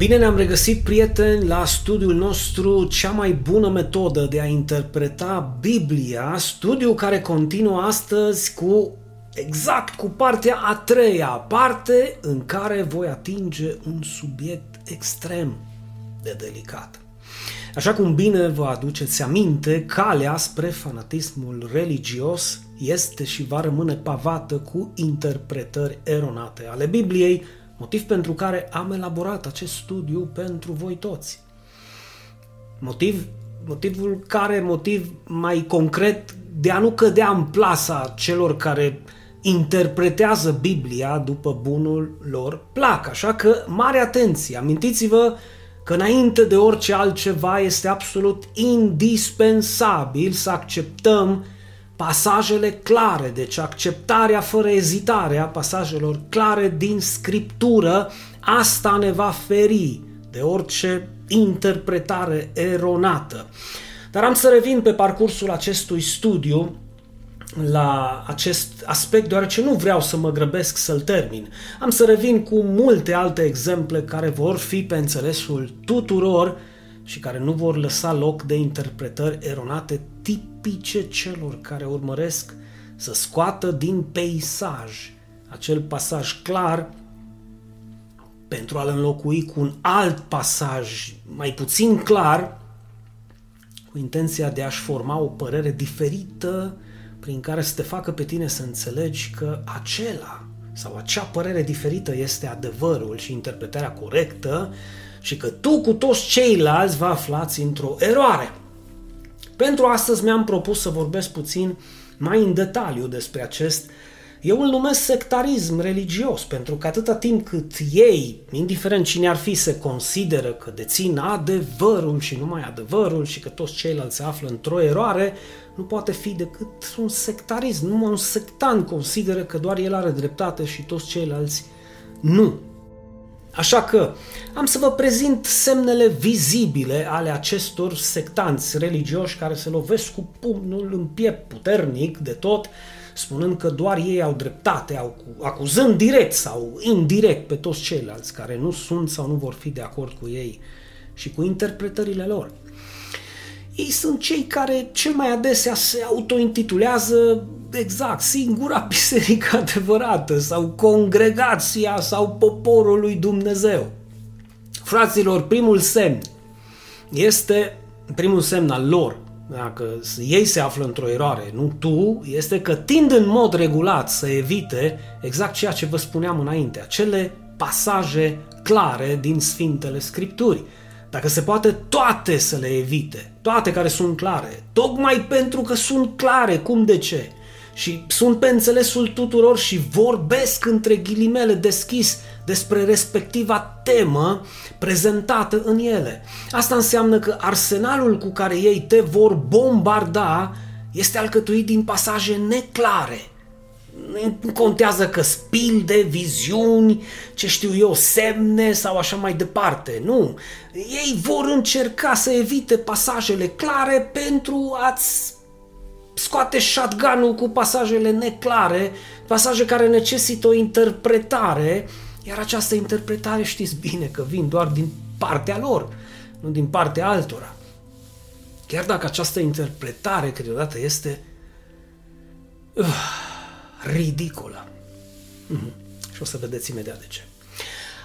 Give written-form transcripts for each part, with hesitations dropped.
Bine ne-am regăsit, prieteni, la studiul nostru Cea mai bună metodă de a interpreta Biblia, studiu care continuă astăzi cu partea a treia, parte în care voi atinge un subiect extrem de delicat. Așa cum bine vă aduceți aminte, calea spre fanatismul religios este și va rămâne pavată cu interpretări eronate ale Bibliei, motiv pentru care am elaborat acest studiu pentru voi toți. Motiv mai concret de a nu cădea în plasa celor care interpretează Biblia după bunul lor plac. Așa că mare atenție, amintiți-vă că înainte de orice altceva este absolut indispensabil să acceptăm pasajele clare, deci acceptarea fără ezitare a pasajelor clare din Scriptură, asta ne va feri de orice interpretare eronată. Dar am să revin pe parcursul acestui studiu la acest aspect, deoarece nu vreau să mă grăbesc să-l termin. Am să revin cu multe alte exemple care vor fi pe înțelesul tuturor și care nu vor lăsa loc de interpretări eronate tipice celor care urmăresc să scoată din peisaj acel pasaj clar pentru a-l înlocui cu un alt pasaj mai puțin clar, cu intenția de a-și forma o părere diferită prin care să te facă pe tine să înțelegi că acela sau acea părere diferită este adevărul și interpretarea corectă și că tu cu toți ceilalți vă aflați într-o eroare. Pentru astăzi mi-am propus să vorbesc puțin mai în detaliu despre acest, eu îl numesc sectarism religios, pentru că atâta timp cât ei, indiferent cine ar fi, se consideră că dețin adevărul și numai adevărul și că toți ceilalți se află într-o eroare, nu poate fi decât un sectarism. Numai un sectan consideră că doar el are dreptate și toți ceilalți nu. Așa că am să vă prezint semnele vizibile ale acestor sectanți religioși care se lovesc cu pumnul în piept puternic de tot, spunând că doar ei au dreptate, acuzând direct sau indirect pe toți ceilalți care nu sunt sau nu vor fi de acord cu ei și cu interpretările lor. Ei sunt cei care cel mai adesea se autointitulează exact singura biserică adevărată sau congregația sau poporul lui Dumnezeu. Fraților, primul semn al lor, dacă ei se află într-o eroare, nu tu, este că tind în mod regulat să evite exact ceea ce vă spuneam înainte, acele pasaje clare din Sfintele Scripturi. Dacă se poate, toate să le evite, toate care sunt clare, tocmai pentru că sunt clare, cum de ce? Și sunt pe înțelesul tuturor și vorbesc între ghilimele deschis despre respectiva temă prezentată în ele. Asta înseamnă că arsenalul cu care ei te vor bombarda este alcătuit din pasaje neclare. Nu contează că spilde, viziuni, ce știu eu, semne sau așa mai departe, nu. Ei vor încerca să evite pasajele clare pentru a-ți scoate shotgun-ul cu pasajele neclare, pasaje care necesită o interpretare, iar această interpretare știți bine că vin doar din partea lor, nu din partea altora. Chiar dacă această interpretare câteodată este ridicolă. Și o să vedeți imediat de ce.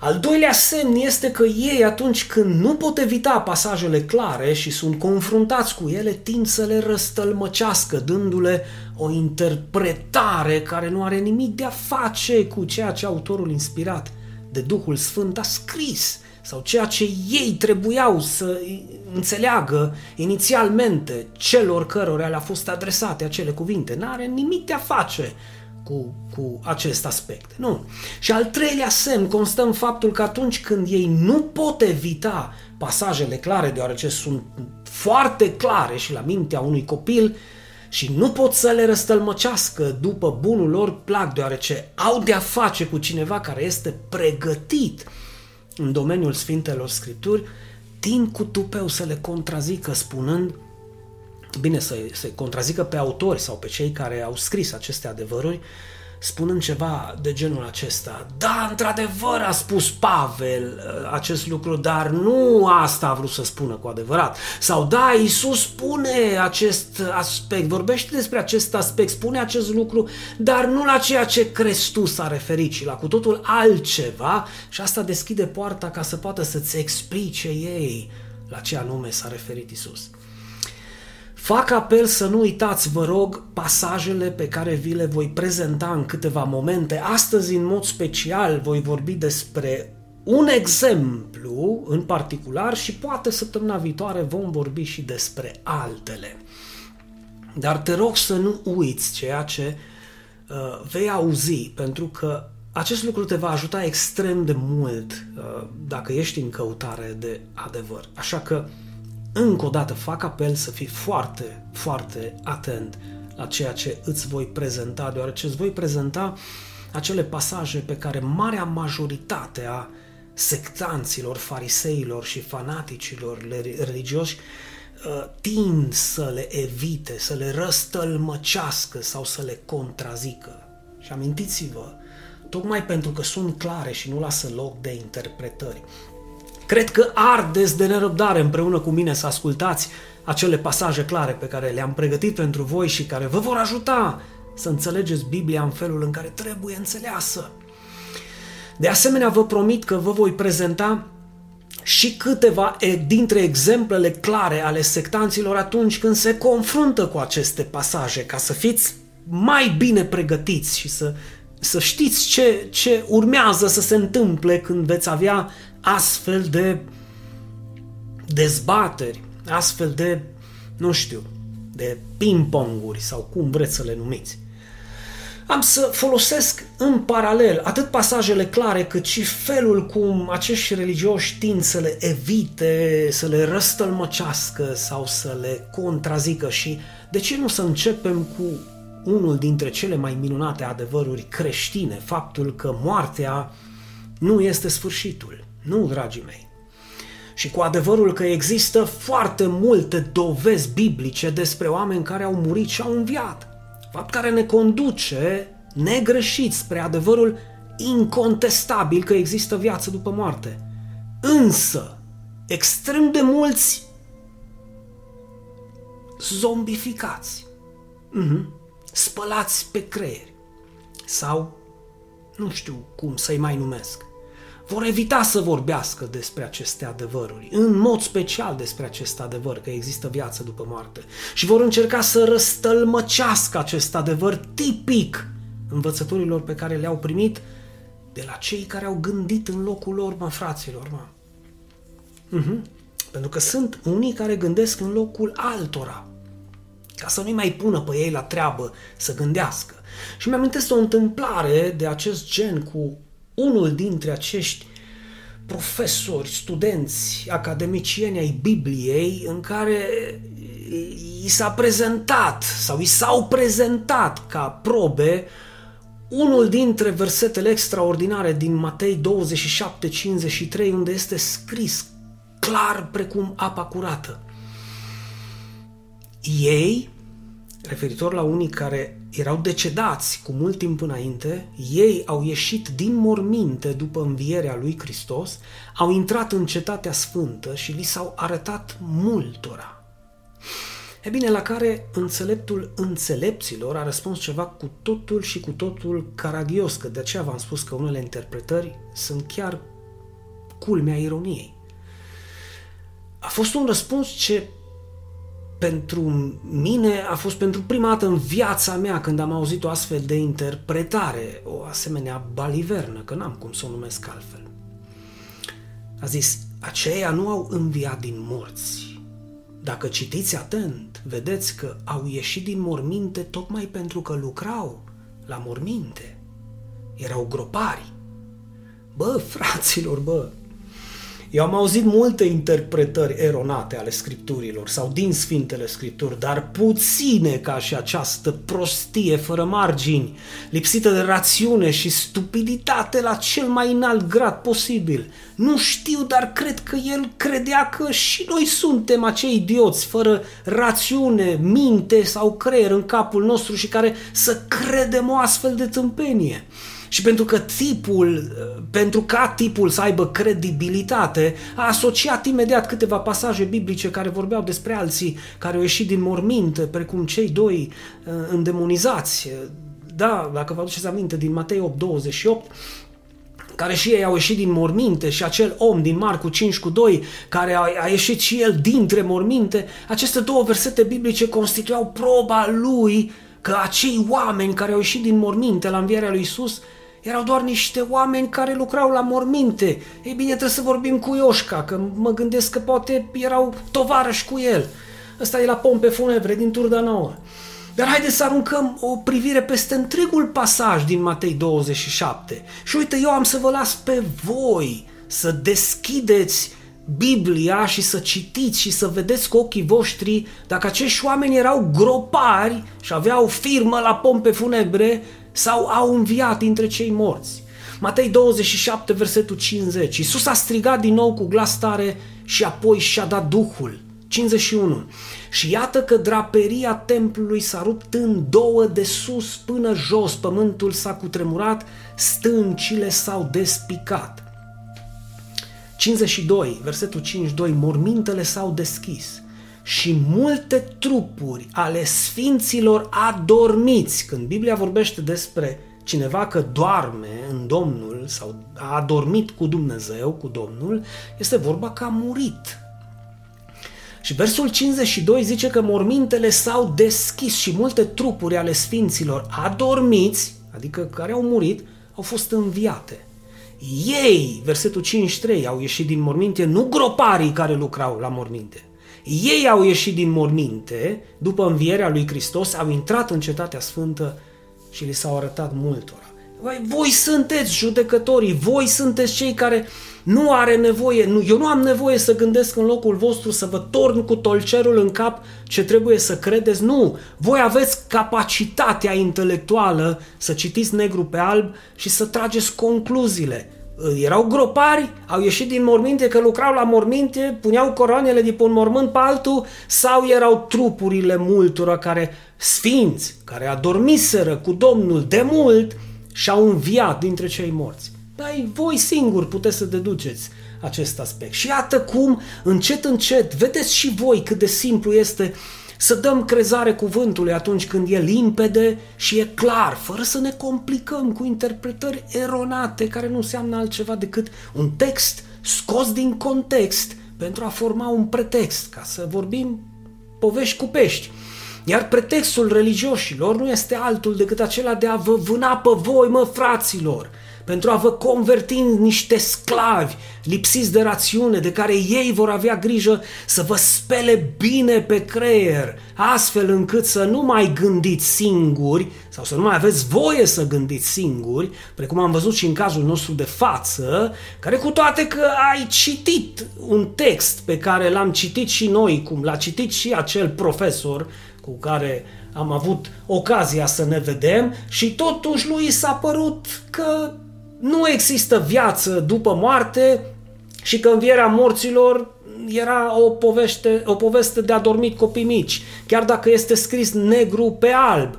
Al doilea semn este că ei, atunci când nu pot evita pasajele clare și sunt confruntați cu ele, tind să le răstălmăcească, dându-le o interpretare care nu are nimic de a face cu ceea ce autorul inspirat de Duhul Sfânt a scris sau ceea ce ei trebuiau să înțeleagă inițialmente celor cărora le-a fost adresate acele cuvinte. N-are nimic de a face cu acest aspect. Nu. Și al treilea semn constă în faptul că atunci când ei nu pot evita pasajele clare, deoarece sunt foarte clare și la mintea unui copil, și nu pot să le răstălmăcească după bunul lor plac, deoarece au de a face cu cineva care este pregătit în domeniul Sfintelor Scripturi, tind cu tupeu să le contrazică spunând, să contrazică pe autori sau pe cei care au scris aceste adevăruri, spunând ceva de genul acesta. Da, într-adevăr a spus Pavel acest lucru, dar nu asta a vrut să spună cu adevărat. Sau da, Iisus spune acest aspect, vorbește despre acest aspect, spune acest lucru, dar nu la ceea ce crezi tu s-a referit, ci la cu totul altceva, și asta deschide poarta ca să poată să-ți explice ei la ce anume s-a referit Iisus. Fac apel să nu uitați, vă rog, pasajele pe care vi le voi prezenta în câteva momente. Astăzi, în mod special, voi vorbi despre un exemplu în particular și poate săptămâna viitoare vom vorbi și despre altele. Dar te rog să nu uiți ceea ce vei auzi, pentru că acest lucru te va ajuta extrem de mult dacă ești în căutare de adevăr. Așa că încă o dată fac apel să fii foarte, foarte atent la ceea ce îți voi prezenta, deoarece îți voi prezenta acele pasaje pe care marea majoritate a sectanților, fariseilor și fanaticilor religioși tind să le evite, să le răstălmăcească sau să le contrazică. Și amintiți-vă, tocmai pentru că sunt clare și nu lasă loc de interpretări. Cred că ardeți de nerăbdare împreună cu mine să ascultați acele pasaje clare pe care le-am pregătit pentru voi și care vă vor ajuta să înțelegeți Biblia în felul în care trebuie înțeleasă. De asemenea, vă promit că vă voi prezenta și câteva dintre exemplele clare ale sectanților atunci când se confruntă cu aceste pasaje, ca să fiți mai bine pregătiți și să știți ce urmează să se întâmple când veți avea astfel de dezbateri, astfel de, de ping-ponguri sau cum vreți să le numiți. Am să folosesc în paralel atât pasajele clare cât și felul cum acești religioși tind să le evite, să le răstălmăcească sau să le contrazică. Și de ce nu să începem cu unul dintre cele mai minunate adevăruri creștine, faptul că moartea nu este sfârșitul. Nu, dragii mei. Și cu adevărul că există foarte multe dovezi biblice despre oameni care au murit și au înviat. Fapt care ne conduce negreșit spre adevărul incontestabil că există viață după moarte. Însă, extrem de mulți zombificați, spălați pe creier sau nu știu cum să-i mai numesc, vor evita să vorbească despre aceste adevăruri, în mod special despre acest adevăr, că există viață după moarte. Și vor încerca să răstălmăcească acest adevăr tipic învățăturilor pe care le-au primit de la cei care au gândit în locul lor, fraților. Pentru că sunt unii care gândesc în locul altora, ca să nu-i mai pună pe ei la treabă să gândească. Și mi-amintesc o întâmplare de acest gen cu unul dintre acești profesori, studenți, academicieni ai Bibliei, în care i s-a prezentat sau i s-au prezentat ca probe unul dintre versetele extraordinare din Matei 27:53, unde este scris clar precum apa curată. Ei, referitor la unii care erau decedați cu mult timp înainte, ei au ieșit din morminte după învierea lui Hristos, au intrat în Cetatea Sfântă și li s-au arătat multora. E bine, la care înțeleptul înțelepților a răspuns ceva cu totul și cu totul caragios, că de aceea v-am spus că unele interpretări sunt chiar culmea ironiei. A fost un răspuns ce pentru mine a fost pentru prima dată în viața mea când am auzit o astfel de interpretare, o asemenea balivernă, că n-am cum să o numesc altfel. A zis, aceia nu au înviat din morți. Dacă citiți atent, vedeți că au ieșit din morminte tocmai pentru că lucrau la morminte. Erau gropari. Bă, fraților, Eu am auzit multe interpretări eronate ale Scripturilor sau din Sfintele Scripturi, dar puține ca și această prostie fără margini, lipsită de rațiune și stupiditate la cel mai înalt grad posibil. Nu știu, dar cred că el credea că și noi suntem acei idioți fără rațiune, minte sau creier în capul nostru și care să credem o astfel de tâmpenie. Și pentru ca tipul să aibă credibilitate, a asociat imediat câteva pasaje biblice care vorbeau despre alții care au ieșit din morminte, precum cei doi îndemonizați. Da, dacă vă aduceți aminte, din Matei 8:28, care și ei au ieșit din morminte, și acel om din Marcu 5:2, care a ieșit și el dintre morminte, aceste două versete biblice constituiau proba lui că acei oameni care au ieșit din morminte la învierea lui Iisus erau doar niște oameni care lucrau la morminte. Ei bine, trebuie să vorbim cu Ioșca, că mă gândesc că poate erau tovarăși cu el. Ăsta e la pompe funebre din Turdanaur. Dar haideți să aruncăm o privire peste întregul pasaj din Matei 27. Și uite, eu am să vă las pe voi să deschideți Biblia și să citiți și să vedeți cu ochii voștri dacă acești oameni erau gropari și aveau firmă la pompe funebre sau au înviat dintre cei morți. Matei 27, versetul 50. Iisus a strigat din nou cu glas tare și apoi și-a dat Duhul. 51. Și iată că draperia templului s-a rupt în două de sus până jos, pământul s-a cutremurat, stâncile s-au despicat. 52, versetul 52, mormintele s-au deschis și multe trupuri ale sfinților adormiți. Când Biblia vorbește despre cineva că doarme în Domnul sau a adormit cu Dumnezeu, cu Domnul, este vorba că a murit. Și versul 52 zice că mormintele s-au deschis și multe trupuri ale sfinților adormiți, adică care au murit, au fost înviate. Ei, versetul 53, au ieșit din morminte, nu groparii care lucrau la morminte. Ei au ieșit din morminte, după învierea lui Hristos, au intrat în Cetatea Sfântă și li s-au arătat multora. Voi sunteți judecătorii, voi sunteți cei care nu are nevoie, eu nu am nevoie să gândesc în locul vostru, să vă torn cu tolcerul în cap ce trebuie să credeți. Nu, voi aveți capacitatea intelectuală să citiți negru pe alb și să trageți concluziile. Erau gropari, au ieșit din morminte că lucrau la morminte, puneau coroanele de pe un mormânt pe altul, sau erau trupurile multora care sfinți, care adormiseră cu Domnul de mult, și-au înviat dintre cei morți. Dar voi singuri puteți să deduceți acest aspect. Și iată cum, încet, încet, vedeți și voi cât de simplu este să dăm crezare cuvântului atunci când e limpede și e clar, fără să ne complicăm cu interpretări eronate, care nu înseamnă altceva decât un text scos din context pentru a forma un pretext, ca să vorbim povești cu pești. Iar pretextul religioșilor nu este altul decât acela de a vă vâna pe voi, mă, fraților, pentru a vă converti în niște sclavi lipsiți de rațiune, de care ei vor avea grijă să vă spele bine pe creier, astfel încât să nu mai gândiți singuri sau să nu mai aveți voie să gândiți singuri, precum am văzut și în cazul nostru de față, care cu toate că ai citit un text pe care l-am citit și noi, cum l-a citit și acel profesor cu care am avut ocazia să ne vedem, și totuși lui s-a părut că nu există viață după moarte și că învierea morților era o poveste de adormit copii mici, chiar dacă este scris negru pe alb.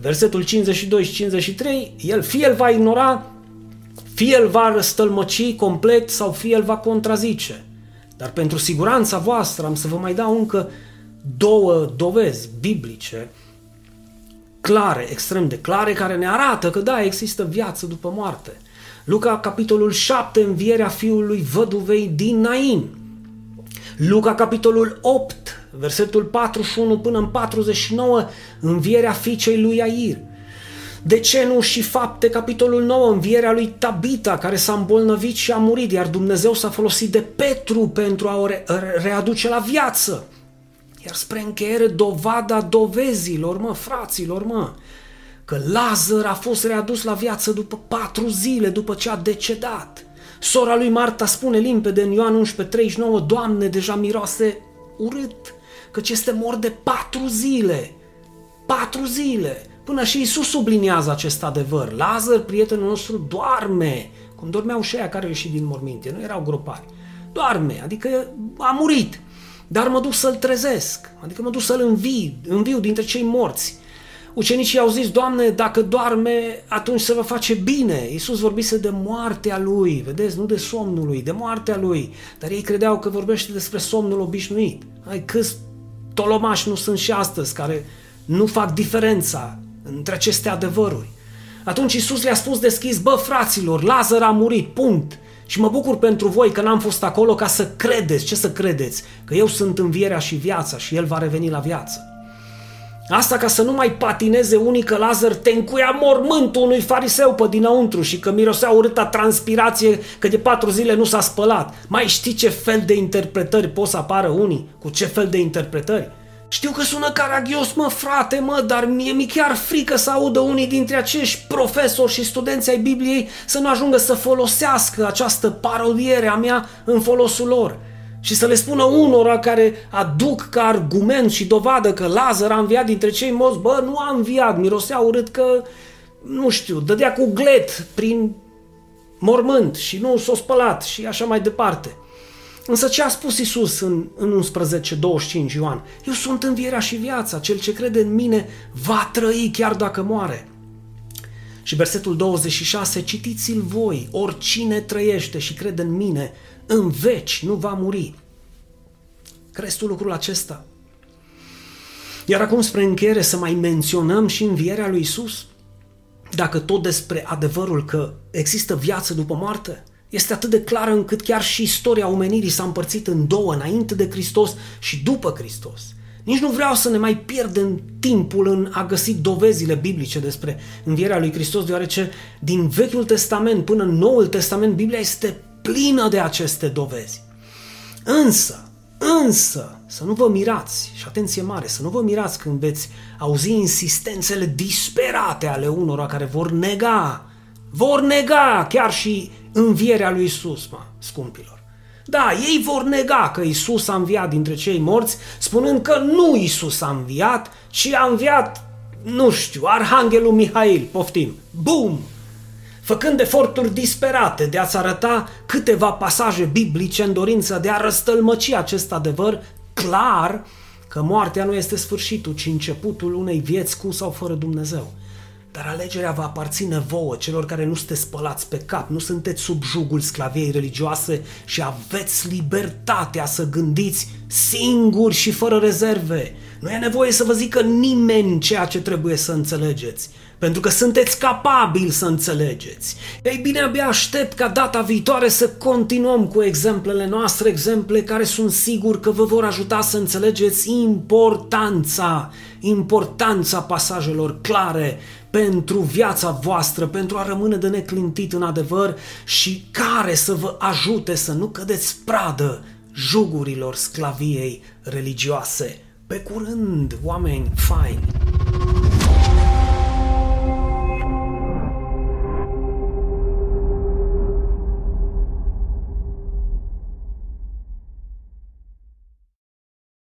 Versetul 52 și 53, fie el va ignora, fie el va răstălmăci complet sau fie el va contrazice. Dar pentru siguranța voastră am să vă mai dau încă două dovezi biblice clare, extrem de clare, care ne arată că da, există viață după moarte. Luca, capitolul 7, învierea fiului văduvei din Nain. Luca, capitolul 8, versetul 41 până în 49, învierea fiicei lui Iair. Decenul și fapte, capitolul 9, învierea lui Tabita, care s-a îmbolnăvit și a murit, iar Dumnezeu s-a folosit de Petru pentru a o readuce la viață. Iar spre încheiere, dovada dovezilor, fraților, că Lazar a fost readus la viață după 4 zile, după ce a decedat. Sora lui Marta spune limpede în Ioan 11:39, Doamne, deja miroase urât, căci este mort de 4 zile. 4 zile. Până și Iisus subliniază acest adevăr. Lazar, prietenul nostru, doarme, cum dormeau și aia care au ieșit din morminte, nu erau gropari. Doarme, adică a murit, dar mă duc să-l trezesc, adică mă duc să-l înviu dintre cei morți. Ucenicii au zis, Doamne, dacă doarme, atunci se va face bine. Iisus vorbise de moartea lui, vedeți, nu de somnul lui, de moartea lui. Dar ei credeau că vorbește despre somnul obișnuit. Hai, câți tolomași nu sunt și astăzi care nu fac diferența între aceste adevăruri. Atunci Iisus le-a spus deschis, bă, fraților, Lazar a murit, punct. Și mă bucur pentru voi că n-am fost acolo ca să credeți. Ce să credeți? Că eu sunt învierea și viața și el va reveni la viață. Asta ca să nu mai patineze unii că Lazar te încuia mormântul unui fariseu pe dinăuntru și că mirosea urâta transpirație, că de 4 zile nu s-a spălat. Mai știi ce fel de interpretări pot să apară unii? Cu ce fel de interpretări? Știu că sună caragios, mă, frate, mă, dar mi-e chiar frică să audă unii dintre acești profesori și studenți ai Bibliei să nu ajungă să folosească această parodiere a mea în folosul lor. Și să le spună unora care aduc ca argument și dovadă că Lazar a înviat dintre cei morți, bă, nu a înviat, mirosea urât că, nu știu, dădea cu glet prin mormânt și nu s-o spălat și așa mai departe. Însă ce a spus Iisus în 11:25 Ioan? Eu sunt învierea și viața, cel ce crede în mine va trăi chiar dacă moare. Și versetul 26, citiți-l voi, oricine trăiește și crede în mine, în veci nu va muri. Crezi tu lucrul acesta? Iar acum spre încheiere să mai menționăm și învierea lui Iisus? Dacă tot despre adevărul că există viață după moarte, este atât de clară încât chiar și istoria omenirii s-a împărțit în două, înainte de Hristos și după Hristos. Nici nu vreau să ne mai pierdem timpul în a găsi dovezile biblice despre învierea lui Hristos, deoarece din Vechiul Testament până în Noul Testament, Biblia este plină de aceste dovezi. Însă, să nu vă mirați, și atenție mare, să nu vă mirați când veți auzi insistențele disperate ale unora care vor nega chiar și învierea lui Iisus, scumpilor. Da, ei vor nega că Iisus a înviat dintre cei morți, spunând că nu Iisus a înviat, ci a înviat, nu știu, Arhanghelul Mihail, poftim, bum! Făcând eforturi disperate de a-ți arăta câteva pasaje biblice în dorința de a răstălmăci acest adevăr clar că moartea nu este sfârșitul, ci începutul unei vieți cu sau fără Dumnezeu. Dar alegerea va aparține vouă, celor care nu sunteți spălați pe cap, nu sunteți sub jugul sclaviei religioase și aveți libertatea să gândiți singuri și fără rezerve. Nu e nevoie să vă zică nimeni ceea ce trebuie să înțelegeți, pentru că sunteți capabili să înțelegeți. Ei bine, abia aștept ca data viitoare să continuăm cu exemplele noastre, exemple care sunt sigur că vă vor ajuta să înțelegeți importanța pasajelor clare pentru viața voastră, pentru a rămâne de neclintit în adevăr și care să vă ajute să nu cădeți pradă jugurilor sclaviei religioase. Pe curând, oameni faini!